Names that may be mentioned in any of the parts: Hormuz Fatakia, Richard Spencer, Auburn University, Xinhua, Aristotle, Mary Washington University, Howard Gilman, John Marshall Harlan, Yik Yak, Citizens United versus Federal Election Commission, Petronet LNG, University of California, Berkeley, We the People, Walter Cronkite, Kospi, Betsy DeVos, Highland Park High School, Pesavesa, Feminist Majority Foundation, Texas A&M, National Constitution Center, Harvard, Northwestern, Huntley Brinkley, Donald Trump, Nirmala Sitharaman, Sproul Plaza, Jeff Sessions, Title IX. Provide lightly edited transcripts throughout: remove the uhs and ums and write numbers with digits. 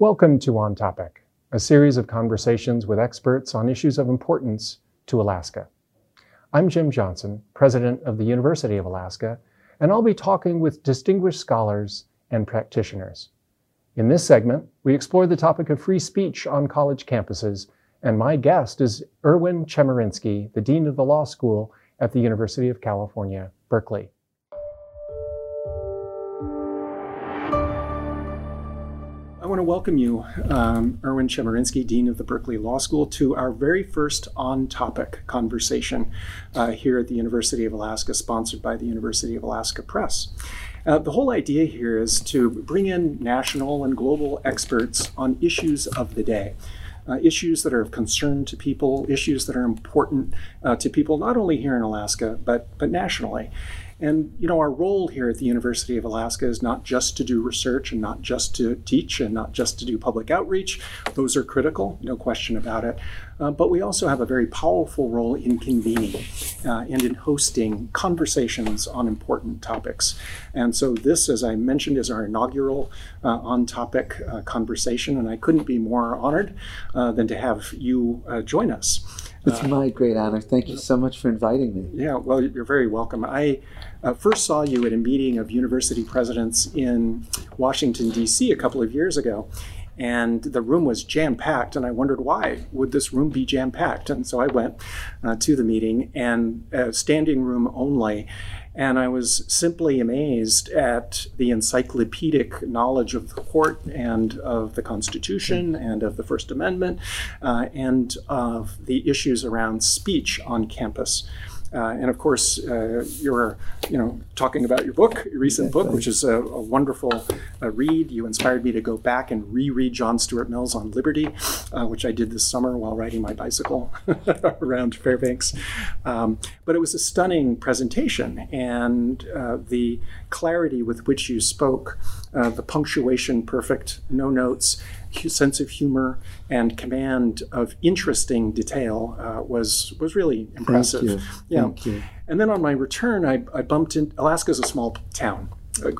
Welcome to On Topic, a series of conversations with experts on issues of importance to Alaska. I'm Jim Johnson, president of the University of Alaska, and I'll be talking with distinguished scholars and practitioners. In this segment, we explore the topic of free speech on college campuses, and my guest is Erwin Chemerinsky, the dean of the law school at the University of California, Berkeley. I want to welcome you, Erwin Chemerinsky, Dean of the Berkeley Law School, to our very first on-topic conversation here at the University of Alaska, sponsored by the University of Alaska Press. The whole idea here is to bring in national and global experts on issues of the day. Issues that are of concern to people, issues that are important to people not only here in Alaska, but nationally. And, you know, our role here at the University of Alaska is not just to do research and not just to teach and not just to do public outreach. Those are critical, no question about it. But we also have a very powerful role in convening and in hosting conversations on important topics. And so this, as I mentioned, is our inaugural on-topic conversation, and I couldn't be more honored than to have you join us. It's my great honor. Thank you so much for inviting me. Yeah, well, you're very welcome. I first saw you at a meeting of university presidents in Washington, D.C. a couple of years ago, and the room was jam-packed, and I wondered, why would this room be jam-packed? And so I went to the meeting, and standing room only, and I was simply amazed at the encyclopedic knowledge of the court and of the Constitution and of the First Amendment and of the issues around speech on campus. And of course, you're talking about your book, your recent book, which is a wonderful read. You inspired me to go back and reread John Stuart Mill's On Liberty, which I did this summer while riding my bicycle around Fairbanks. But it was a stunning presentation, and the clarity with which you spoke, the punctuation perfect, no notes, sense of humor, and command of interesting detail was really impressive. Thank you. Yeah. Thank you. And then on my return, I bumped into, Alaska's a small town,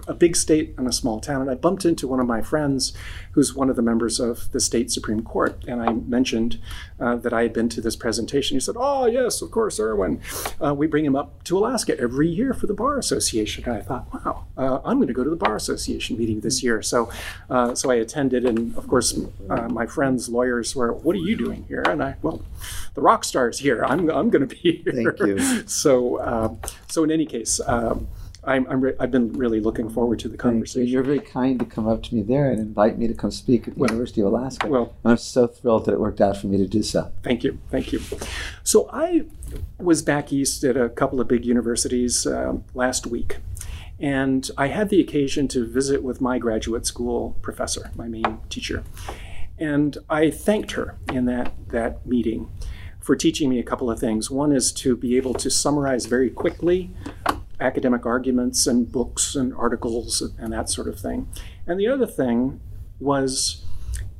a big state and a small town, and I bumped into one of my friends who's one of the members of the state Supreme Court, and I mentioned that I had been to this presentation. He said, "Oh, yes, of course, Erwin. We bring him up to Alaska every year for the Bar Association." And I thought, wow, I'm going to go to the Bar Association meeting this year. So I attended, and of course, my friends, lawyers, were, "What are you doing here?" And I, well, the rock star's here. I'm going to be here. Thank you. So in any case, I've been really looking forward to the conversation. You're very kind to come up to me there and invite me to come speak at the University of Alaska. Well, and I'm so thrilled that it worked out for me to do so. Thank you. Thank you. So I was back east at a couple of big universities last week, and I had the occasion to visit with my graduate school professor, my main teacher. And I thanked her in that meeting for teaching me a couple of things. One is to be able to summarize very quickly academic arguments and books and articles and that sort of thing. And the other thing was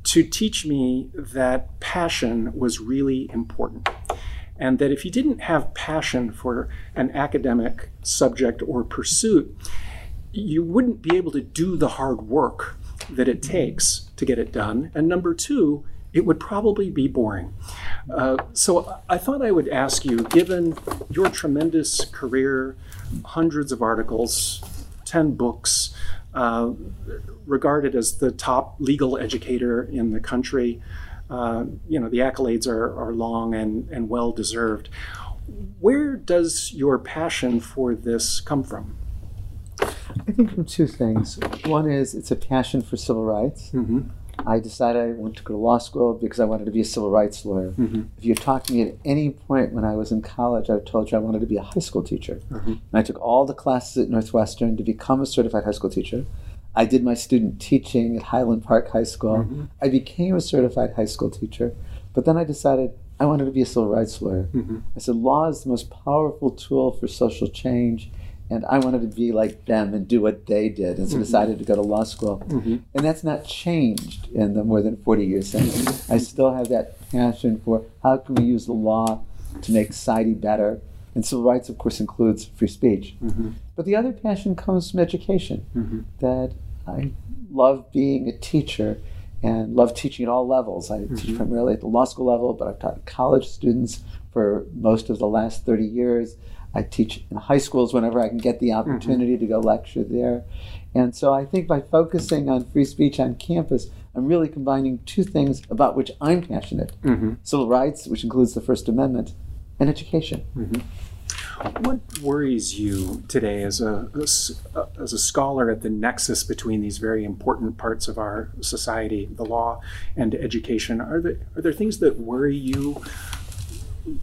to teach me that passion was really important, and that if you didn't have passion for an academic subject or pursuit, you wouldn't be able to do the hard work that it takes to get it done. And number two, it would probably be boring. So I thought I would ask you, given your tremendous career, hundreds of articles, 10 books, regarded as the top legal educator in the country, the accolades are long and well-deserved. Where does your passion for this come from? I think from two things. One is it's a passion for civil rights. Mm-hmm. I decided I wanted to go to law school because I wanted to be a civil rights lawyer. Mm-hmm. If you talked to me at any point when I was in college, I told you I wanted to be a high school teacher. Mm-hmm. And I took all the classes at Northwestern to become a certified high school teacher. I did my student teaching at Highland Park High School. Mm-hmm. I became a certified high school teacher. But then I decided I wanted to be a civil rights lawyer. Mm-hmm. I said, law is the most powerful tool for social change. And I wanted to be like them and do what they did, and so decided to go to law school. Mm-hmm. And that's not changed in the more than 40 years since. I still have that passion for how can we use the law to make society better. And civil rights, of course, includes free speech. Mm-hmm. But the other passion comes from education, mm-hmm. that I love being a teacher and love teaching at all levels. I teach primarily at the law school level, but I've taught college students for most of the last 30 years. I teach in high schools whenever I can get the opportunity to go lecture there. And so I think by focusing on free speech on campus, I'm really combining two things about which I'm passionate. Civil rights, which includes the First Amendment, and education. What worries you today as a scholar at the nexus between these very important parts of our society, the law and education? Are there things that worry you?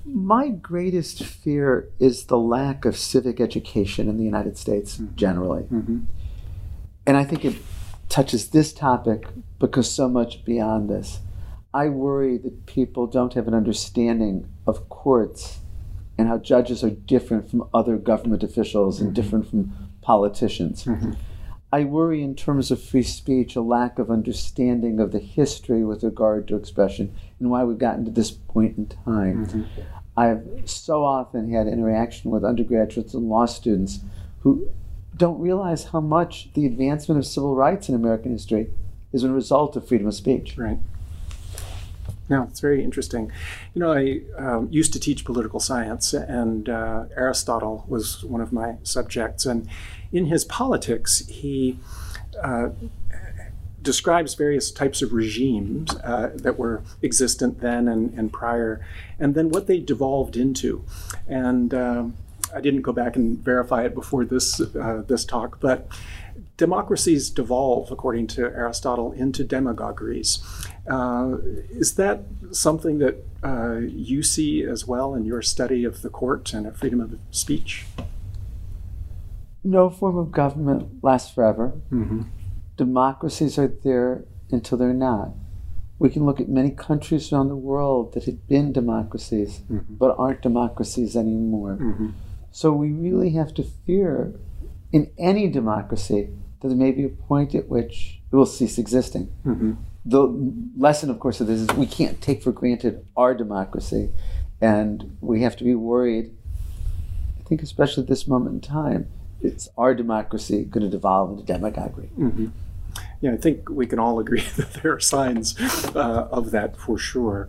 My greatest fear is the lack of civic education in the United States generally. And I think it touches this topic because so much beyond this. I worry that people don't have an understanding of courts and how judges are different from other government officials and different from politicians. I worry in terms of free speech, a lack of understanding of the history with regard to expression and why we've gotten to this point in time. I've so often had interaction with undergraduates and law students who don't realize how much the advancement of civil rights in American history is a result of freedom of speech. Right. No, it's very interesting. You know, I used to teach political science, and Aristotle was one of my subjects. And in his Politics, he describes various types of regimes that were existent then and prior, and then what they devolved into. And I didn't go back and verify it before this this talk, but democracies devolve, according to Aristotle, into demagogueries. Is that something that you see as well in your study of the court and of freedom of speech? No form of government lasts forever. Democracies are there until they're not. We can look at many countries around the world that had been democracies, but aren't democracies anymore. So we really have to fear in any democracy that there may be a point at which it will cease existing. The lesson, of course, of this is we can't take for granted our democracy, and we have to be worried, I think especially at this moment in time, is our democracy going to devolve into demagoguery? Yeah, I think we can all agree that there are signs of that for sure.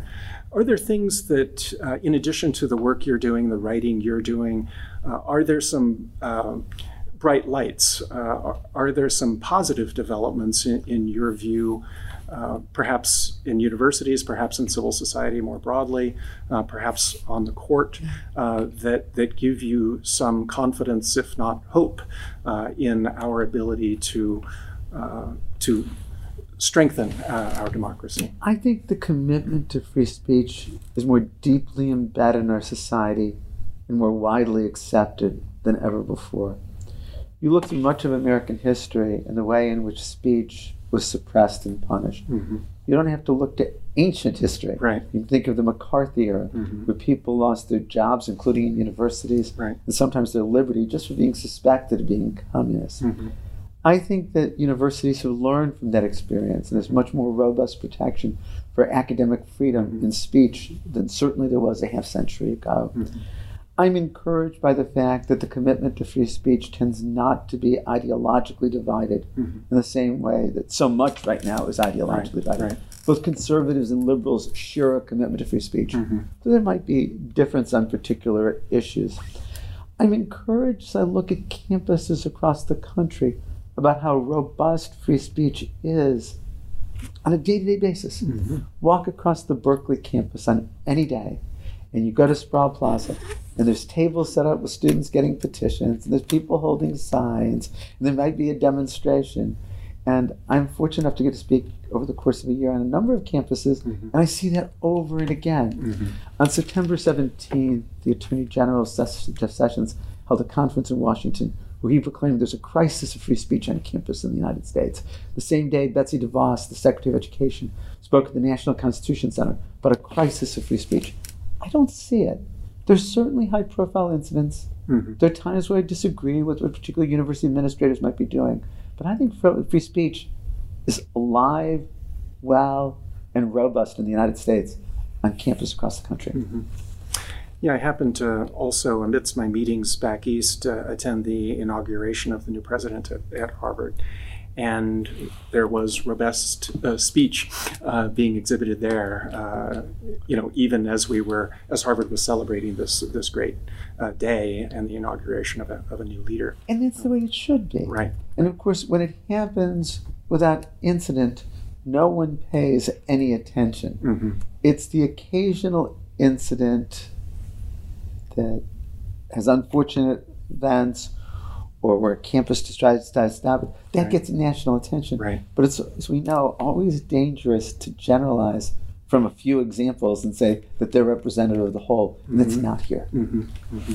Are there things that, in addition to the work you're doing, the writing you're doing, are there some bright lights? Are there some positive developments in your view, perhaps in universities, perhaps in civil society more broadly, perhaps on the court, that give you some confidence, if not hope, in our ability to strengthen our democracy? I think the commitment to free speech is more deeply embedded in our society and more widely accepted than ever before. You look through much of American history and the way in which speech was suppressed and punished. You don't have to look to ancient history. You can think of the McCarthy era, where people lost their jobs, including in universities, and sometimes their liberty, just for being suspected of being communists. I think that universities have learned from that experience, and there's much more robust protection for academic freedom in speech than certainly there was a half century ago. I'm encouraged by the fact that the commitment to free speech tends not to be ideologically divided in the same way that so much right now is ideologically divided. Both conservatives and liberals share a commitment to free speech. So there might be difference on particular issues. I'm encouraged as I look at campuses across the country about how robust free speech is on a day-to-day basis. Walk across the Berkeley campus on any day, and you go to Sproul Plaza, and there's tables set up with students getting petitions, and there's people holding signs, and there might be a demonstration. And I'm fortunate enough to get to speak over the course of a year on a number of campuses, and I see that over and again. On September 17th, the Attorney General, Jeff Sessions, held a conference in Washington where he proclaimed there's a crisis of free speech on campus in the United States. The same day, Betsy DeVos, the Secretary of Education, spoke at the National Constitution Center about a crisis of free speech. I don't see it. There's certainly high-profile incidents. There are times where I disagree with what particular university administrators might be doing. But I think free speech is alive, well, and robust in the United States on campus across the country. Yeah, I happen to also, amidst my meetings back east, attend the inauguration of the new president at Harvard. and there was robust speech being exhibited there, you know, even as we were, as Harvard was celebrating this great day and the inauguration of a new leader. And that's the way it should be. Right. And of course, when it happens without incident, no one pays any attention. Mm-hmm. It's the occasional incident that has unfortunate events, or where campus decides to stop it, that gets national attention. Right. But it's, as we know, always dangerous to generalize from a few examples and say that they're representative of the whole, and it's not here. Mm-hmm. Mm-hmm.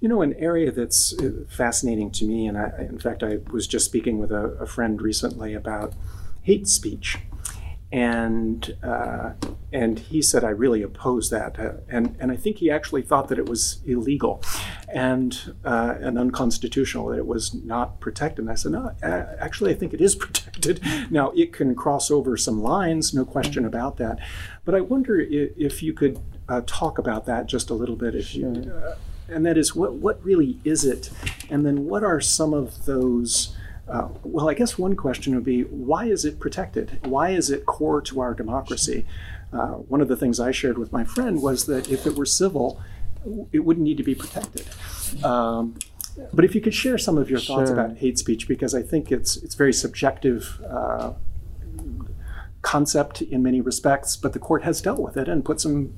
You know, an area that's fascinating to me, and I, in fact, I was just speaking with a friend recently about hate speech, and he said, I really oppose that, and I think he actually thought that it was illegal and unconstitutional, that it was not protected. And I said, no, actually I think it is protected. Now, it can cross over some lines, no question about that, but I wonder if you could talk about that just a little bit, if you, and that is, what really is it, and then what are some of those well, I guess one question would be, why is it protected? Why is it core to our democracy? One of the things I shared with my friend was that if it were civil, it wouldn't need to be protected. But if you could share some of your thoughts about hate speech, because I think it's very subjective concept in many respects, but the court has dealt with it and put some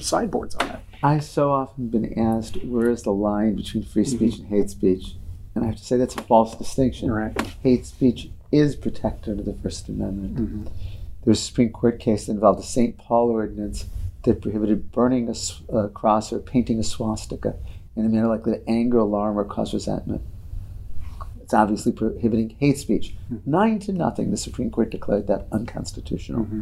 sideboards on it. I've so often been asked, where is the line between free speech and hate speech? And I have to say that's a false distinction. Right. Hate speech is protected under the First Amendment. Mm-hmm. There was a Supreme Court case that involved the St. Paul ordinance that prohibited burning a cross or painting a swastika in a manner likely to anger, alarm, or cause resentment. It's obviously prohibiting hate speech. 9-0, the Supreme Court declared that unconstitutional. Mm-hmm.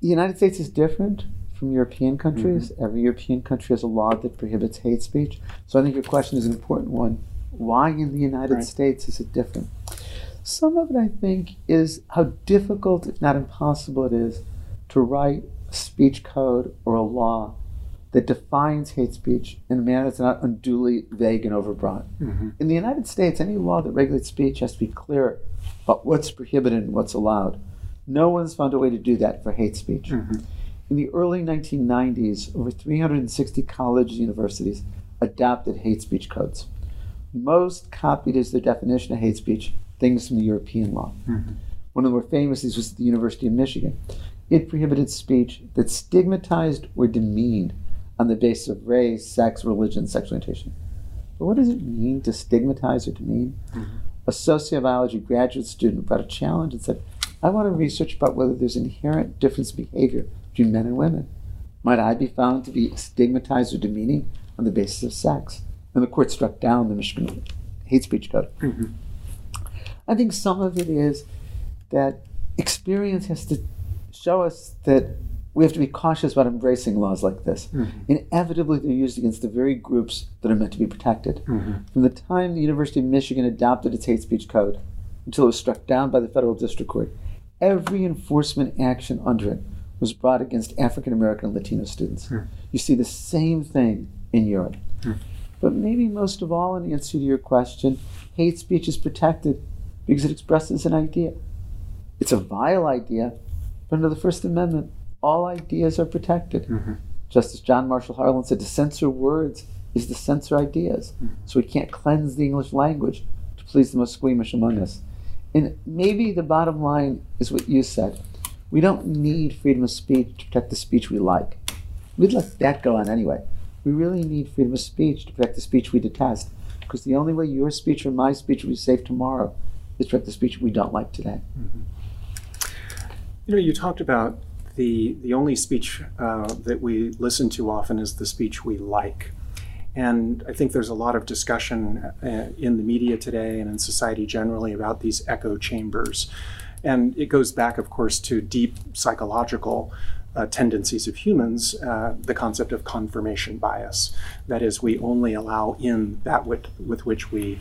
The United States is different from European countries. Mm-hmm. Every European country has a law that prohibits hate speech. So I think your question is an important one. Why in the United States is it different? Some of it, I think, is how difficult, if not impossible, it is to write a speech code or a law that defines hate speech in a manner that's not unduly vague and overbroad. Mm-hmm. In the United States, any law that regulates speech has to be clear about what's prohibited and what's allowed. No one's found a way to do that for hate speech. Mm-hmm. In the early 1990s, over 360 colleges and universities adopted hate speech codes. Most copied as their definition of hate speech things from the European law. Mm-hmm. One of the more famous was the University of Michigan. It prohibited speech that stigmatized or demeaned on the basis of race, sex, religion, sexual orientation. But what does it mean to stigmatize or demean? Mm-hmm. A sociobiology graduate student brought a challenge and said, I want to research about whether there's inherent difference in behavior between men and women. Might I be found to be stigmatized or demeaning on the basis of sex? And the court struck down the Michigan hate speech code. Mm-hmm. I think some of it is that experience has to show us that we have to be cautious about embracing laws like this. Mm-hmm. Inevitably, they're used against the very groups that are meant to be protected. Mm-hmm. From the time the University of Michigan adopted its hate speech code until it was struck down by the federal district court, every enforcement action under it was brought against African American and Latino students. Mm. You see the same thing in Europe. Mm. But maybe most of all, in answer to your question, hate speech is protected because it expresses an idea. It's a vile idea, but under the First Amendment, all ideas are protected. Mm-hmm. Justice John Marshall Harlan said, to censor words is to censor ideas. Mm. So we can't cleanse the English language to please the most squeamish among us. And maybe the bottom line is what you said. We don't need freedom of speech to protect the speech we like. We'd let that go on anyway. We really need freedom of speech to protect the speech we detest, because the only way your speech or my speech will be safe tomorrow is to protect the speech we don't like today. Mm-hmm. You know, you talked about the only speech that we listen to often is the speech we like. And I think there's a lot of discussion in the media today and in society generally about these echo chambers. And it goes back, of course, to deep psychological tendencies of humans, the concept of confirmation bias. That is, we only allow in that with which we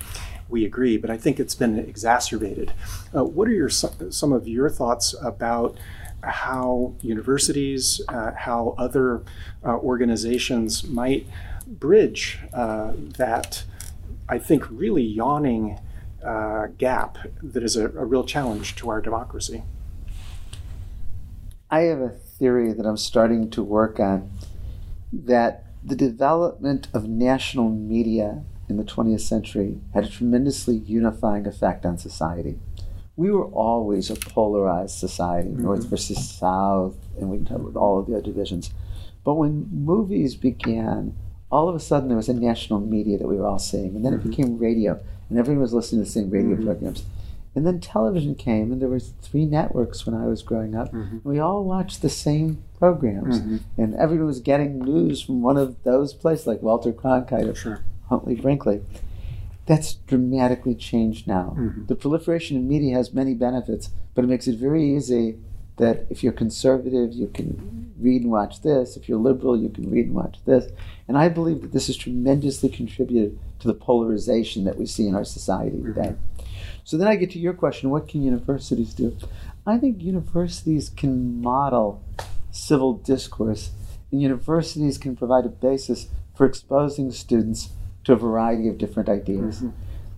agree. But I think it's been exacerbated. What are some of your thoughts about how universities, how other organizations might bridge that, I think, really yawning gap that is a real challenge to our democracy. I have a theory that I'm starting to work on, that the development of national media in the 20th century had a tremendously unifying effect on society. We were always a polarized society, North versus South, and we can talk about all of the other divisions. But when movies began, all of a sudden there was a national media that we were all seeing, and then it became radio, and everyone was listening to the same radio programs. And then television came, and there were 3 networks when I was growing up. And we all watched the same programs, and everyone was getting news from one of those places, like Walter Cronkite or Huntley Brinkley. That's dramatically changed now. The proliferation of media has many benefits, but it makes it very easy that if you're conservative, you can read and watch this. If you're liberal, you can read and watch this. And I believe that this has tremendously contributed to the polarization that we see in our society today. So then I get to your question, what can universities do? I think universities can model civil discourse, and universities can provide a basis for exposing students to a variety of different ideas.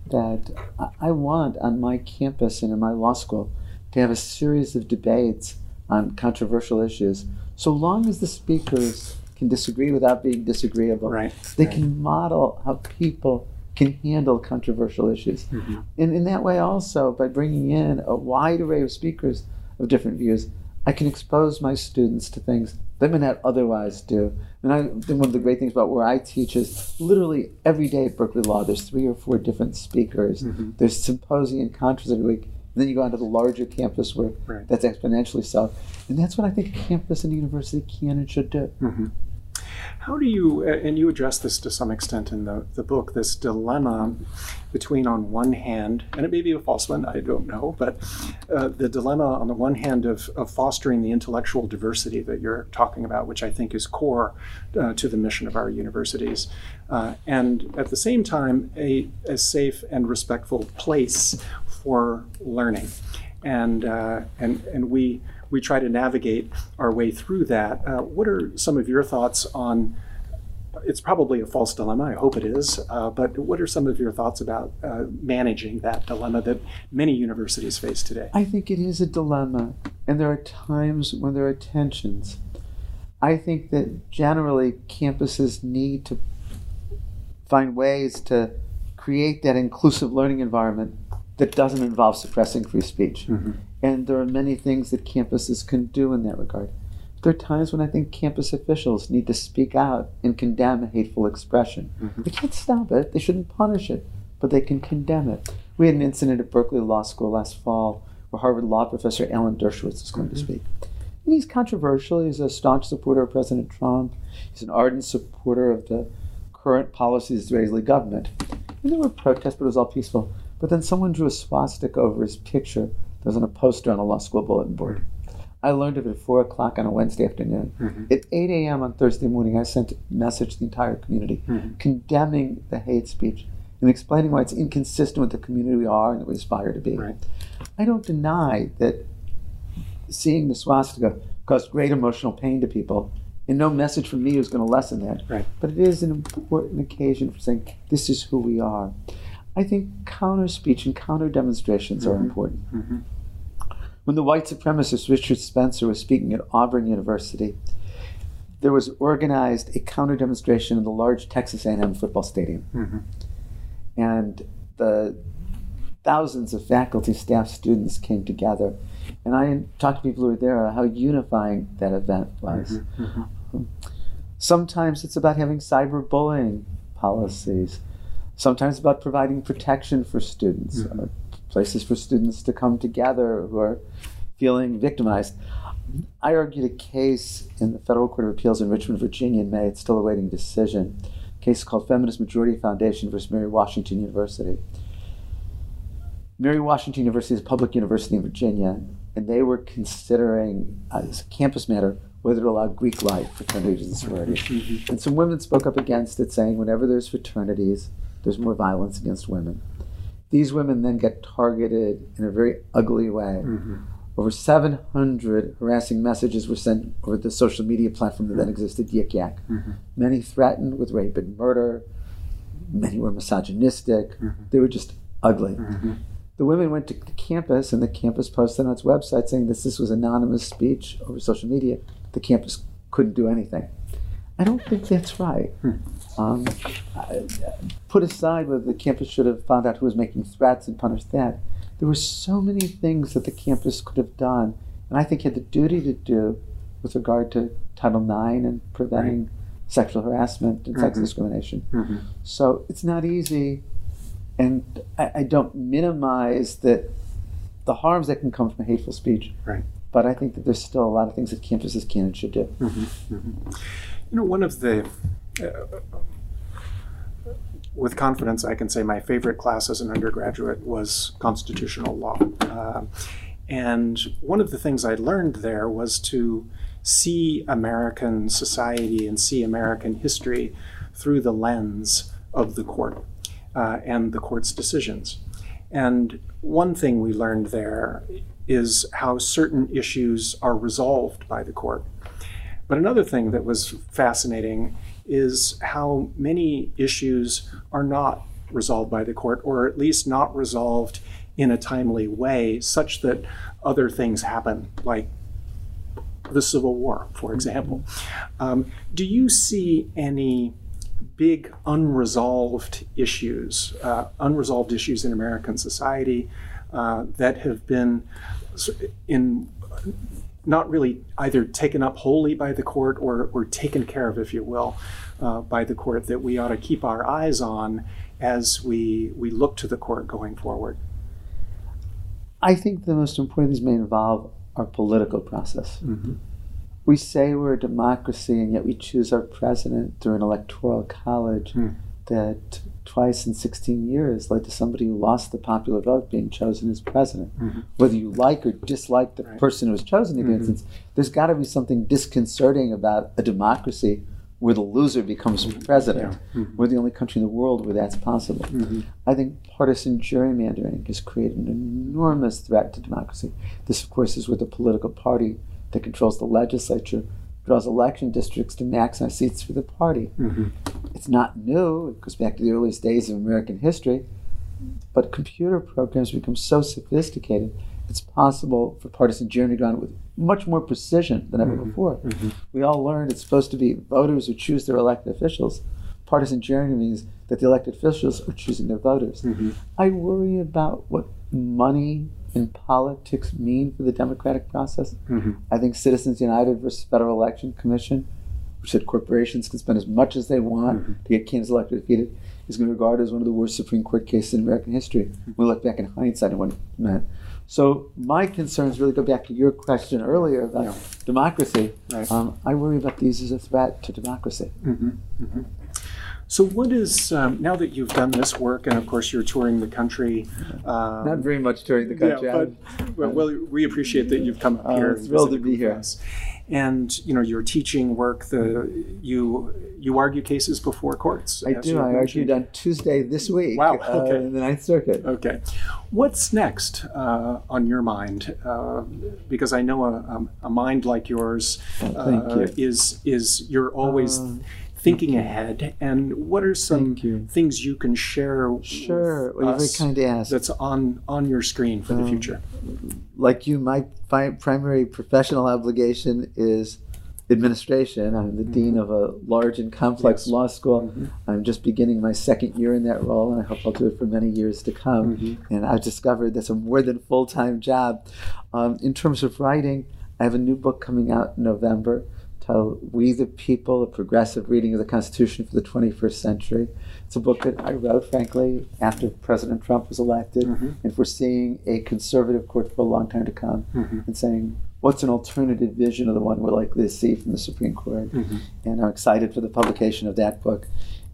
That I want on my campus and in my law school to have a series of debates on controversial issues. So long as the speakers can disagree without being disagreeable, they can model how people can handle controversial issues. And in that way also, by bringing in a wide array of speakers of different views, I can expose my students to things they may not otherwise do. And I think one of the great things about where I teach is literally every day at Berkeley Law, there's 3 or 4 different speakers. There's symposia and conferences every week. And then you go onto the larger campus where that's exponentially so. And that's what I think a campus and a university can and should do. How do you, and you address this to some extent in the book, this dilemma between on one hand, and it may be a false one, I don't know, but the dilemma on the one hand of fostering the intellectual diversity that you're talking about, which I think is core to the mission of our universities, and at the same time, a safe and respectful place for learning. And we try to navigate our way through that. What are some of your thoughts on, it's probably a false dilemma, I hope it is, but what are some of your thoughts about managing that dilemma that many universities face today? I think it is a dilemma, and there are times when there are tensions. I think that generally campuses need to find ways to create that inclusive learning environment that doesn't involve suppressing free speech. And there are many things that campuses can do in that regard. There are times when I think campus officials need to speak out and condemn a hateful expression. They can't stop it, they shouldn't punish it, but they can condemn it. We had an incident at Berkeley Law School last fall where Harvard Law professor Alan Dershowitz was going to speak. And he's controversial, he's a staunch supporter of President Trump, he's an ardent supporter of the current policies of the Israeli government. And there were protests, but it was all peaceful. But then someone drew a swastika over his picture that was on a poster on a law school bulletin board. I learned of it at 4 o'clock on a Wednesday afternoon. At 8 a.m. on Thursday morning, I sent a message to the entire community condemning the hate speech and explaining why it's inconsistent with the community we are and that we aspire to be. I don't deny that seeing the swastika caused great emotional pain to people, and no message from me was going to lessen that. But it is an important occasion for saying, this is who we are. I think counter-speech and counter-demonstrations are important. When the white supremacist Richard Spencer was speaking at Auburn University, there was organized a counter-demonstration in the large Texas A&M football stadium. And the thousands of faculty, staff, students came together. And I talked to people who were there about how unifying that event was. Sometimes it's about having cyberbullying policies. Sometimes about providing protection for students, places for students to come together who are feeling victimized. I argued a case in the Federal Court of Appeals in Richmond, Virginia in May. It's still awaiting decision. A case called Feminist Majority Foundation versus Mary Washington University. Mary Washington University is a public university in Virginia, and they were considering, as a campus matter, whether to allow Greek life, fraternities and sororities. And some women spoke up against it, saying whenever there's fraternities, there's more violence against women. These women then get targeted in a very ugly way. Over 700 harassing messages were sent over the social media platform that then existed, Yik Yak. Many threatened with rape and murder. Many were misogynistic. They were just ugly. Mm-hmm. The women went to the campus, and the campus posted on its website saying this was anonymous speech over social media. The campus couldn't do anything. I don't think that's right. Put aside whether the campus should have found out who was making threats and punished that. There were so many things that the campus could have done, and I think had the duty to do with regard to Title IX and preventing sexual harassment and sex discrimination. Mm-hmm. So it's not easy, and I don't minimize that the harms that can come from hateful speech. Right. But I think that there's still a lot of things that campuses can and should do. Mm-hmm. Mm-hmm. You know, one of the, with confidence, I can say my favorite class as an undergraduate was constitutional law. And one of the things I learned there was to see American society and see American history through the lens of the court and the court's decisions. And one thing we learned there is how certain issues are resolved by the court. But another thing that was fascinating is how many issues are not resolved by the court, or at least not resolved in a timely way, such that other things happen, like the Civil War, for example. Do you see any big unresolved issues in American society that have been not really either taken up wholly by the court or taken care of, if you will, by the court, that we ought to keep our eyes on as we look to the court going forward? I think the most important things may involve our political process. Mm-hmm. We say we're a democracy, and yet we choose our president through an electoral college that twice in 16 years led to somebody who lost the popular vote being chosen as president. Mm-hmm. Whether you like or dislike the person who was chosen, to be instance, there's got to be something disconcerting about a democracy where the loser becomes president. Yeah. Mm-hmm. We're the only country in the world where that's possible. Mm-hmm. I think partisan gerrymandering has created an enormous threat to democracy. This, of course, is where the political party that controls the legislature draws election districts to maximize seats for the party. Mm-hmm. It's not new. It goes back to the earliest days of American history. But computer programs become so sophisticated, it's possible for partisan gerrymandering gone with much more precision than ever before. Mm-hmm. We all learned it's supposed to be voters who choose their elected officials. Partisan gerrymandering means that the elected officials are choosing their voters. Mm-hmm. I worry about what money and politics mean for the democratic process. Mm-hmm. I think Citizens United versus Federal Election Commission, which said corporations can spend as much as they want to get candidates elected or defeated, is going to be regarded as one of the worst Supreme Court cases in American history. Mm-hmm. We look back in hindsight and what it meant. So my concerns really go back to your question earlier about democracy. Right. I worry about these as a threat to democracy. Mm-hmm. Mm-hmm. So what is, now that you've done this work, and of course you're touring the country. Not very much touring the country. Yeah, but well, we appreciate that you've come up here. It's thrilled to be here. Us. And you know, your teaching work, you argue cases before courts. I do. I argued on Tuesday this week. Wow. Okay. In the Ninth Circuit. Okay. What's next on your mind? Because I know a mind like yours you're always thinking ahead. And what are some things you can share? Sure. Well, you're very kind to ask. That's on your screen for the future. Like you, my primary professional obligation is administration. I'm the dean of a large and complex law school. Mm-hmm. I'm just beginning my second year in that role, and I hope I'll do it for many years to come. Mm-hmm. And I've discovered that's a more than full-time job. In terms of writing, I have a new book coming out in November titled We the People, a Progressive Reading of the Constitution for the 21st Century. It's a book that I wrote, frankly, after President Trump was elected, and foreseeing a conservative court for a long time to come, and saying, what's an alternative vision of the one we're likely to see from the Supreme Court? Mm-hmm. And I'm excited for the publication of that book.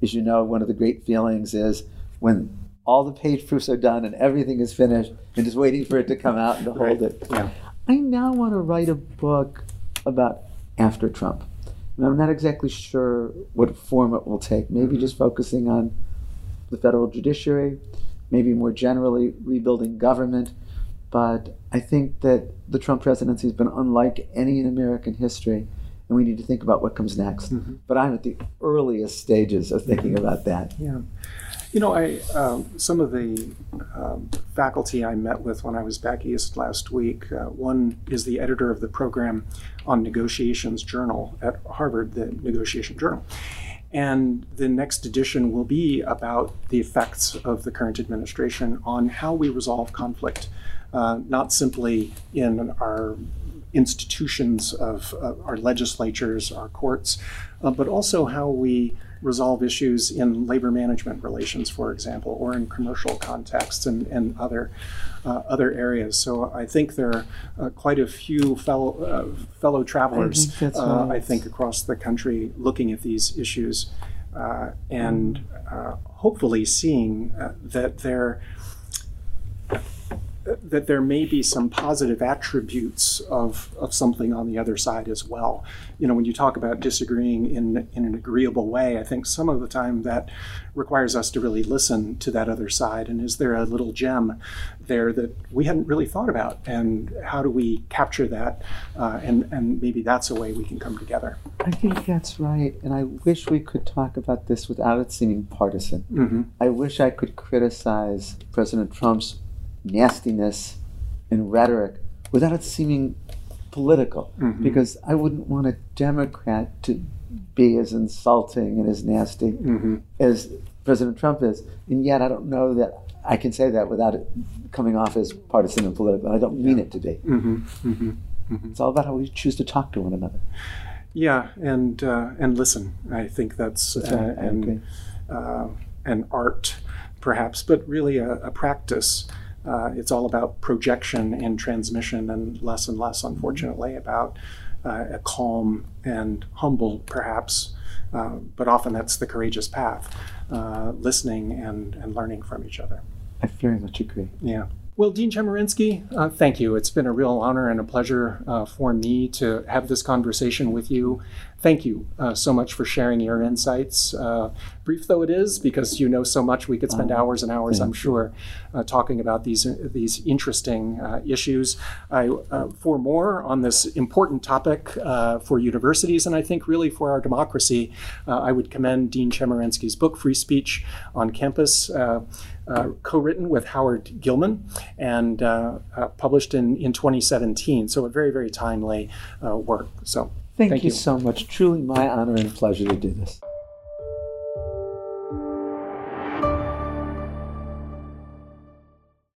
As you know, one of the great feelings is when all the page proofs are done and everything is finished and just waiting for it to come out and to hold it. Yeah. I now want to write a book about after Trump. And I'm not exactly sure what form it will take. Maybe just focusing on the federal judiciary, maybe more generally rebuilding government. But I think that the Trump presidency has been unlike any in American history, and we need to think about what comes next. Mm-hmm. But I'm at the earliest stages of thinking about that. Yeah. You know, some of the faculty I met with when I was back east last week, one is the editor of the program on Negotiations Journal at Harvard, the Negotiation Journal. And the next edition will be about the effects of the current administration on how we resolve conflict, not simply in our institutions of our legislatures, our courts, but also how we resolve issues in labor management relations, for example, or in commercial contexts and other areas. So I think there are quite a few fellow travelers, I think, across the country looking at these issues and hopefully seeing that there may be some positive attributes of something on the other side as well. You know, when you talk about disagreeing in an agreeable way, I think some of the time that requires us to really listen to that other side. And is there a little gem there that we hadn't really thought about? And how do we capture that? And maybe that's a way we can come together. I think that's right. And I wish we could talk about this without it seeming partisan. Mm-hmm. I wish I could criticize President Trump's nastiness and rhetoric without it seeming political, mm-hmm. because I wouldn't want a Democrat to be as insulting and as nasty mm-hmm. as President Trump is. And yet I don't know that I can say that without it coming off as partisan and political. I don't mean it to be. Mm-hmm. Mm-hmm. Mm-hmm. It's all about how we choose to talk to one another. Yeah, and listen. I think that's right. An art, perhaps, but really a practice. It's all about projection and transmission and less, unfortunately, about a calm and humble, perhaps, but often that's the courageous path, listening and learning from each other. I very much agree. Yeah. Well, Dean Chemerinsky, thank you. It's been a real honor and a pleasure for me to have this conversation with you. Thank you so much for sharing your insights. Brief though it is, because you know so much, we could spend hours and hours, I'm sure, talking about these interesting issues. For more on this important topic for universities, and I think really for our democracy, I would commend Dean Chemerinsky's book, Free Speech on Campus, co-written with Howard Gilman and published in 2017. So a very, very timely work. So thank you so much. Truly my honor and pleasure to do this.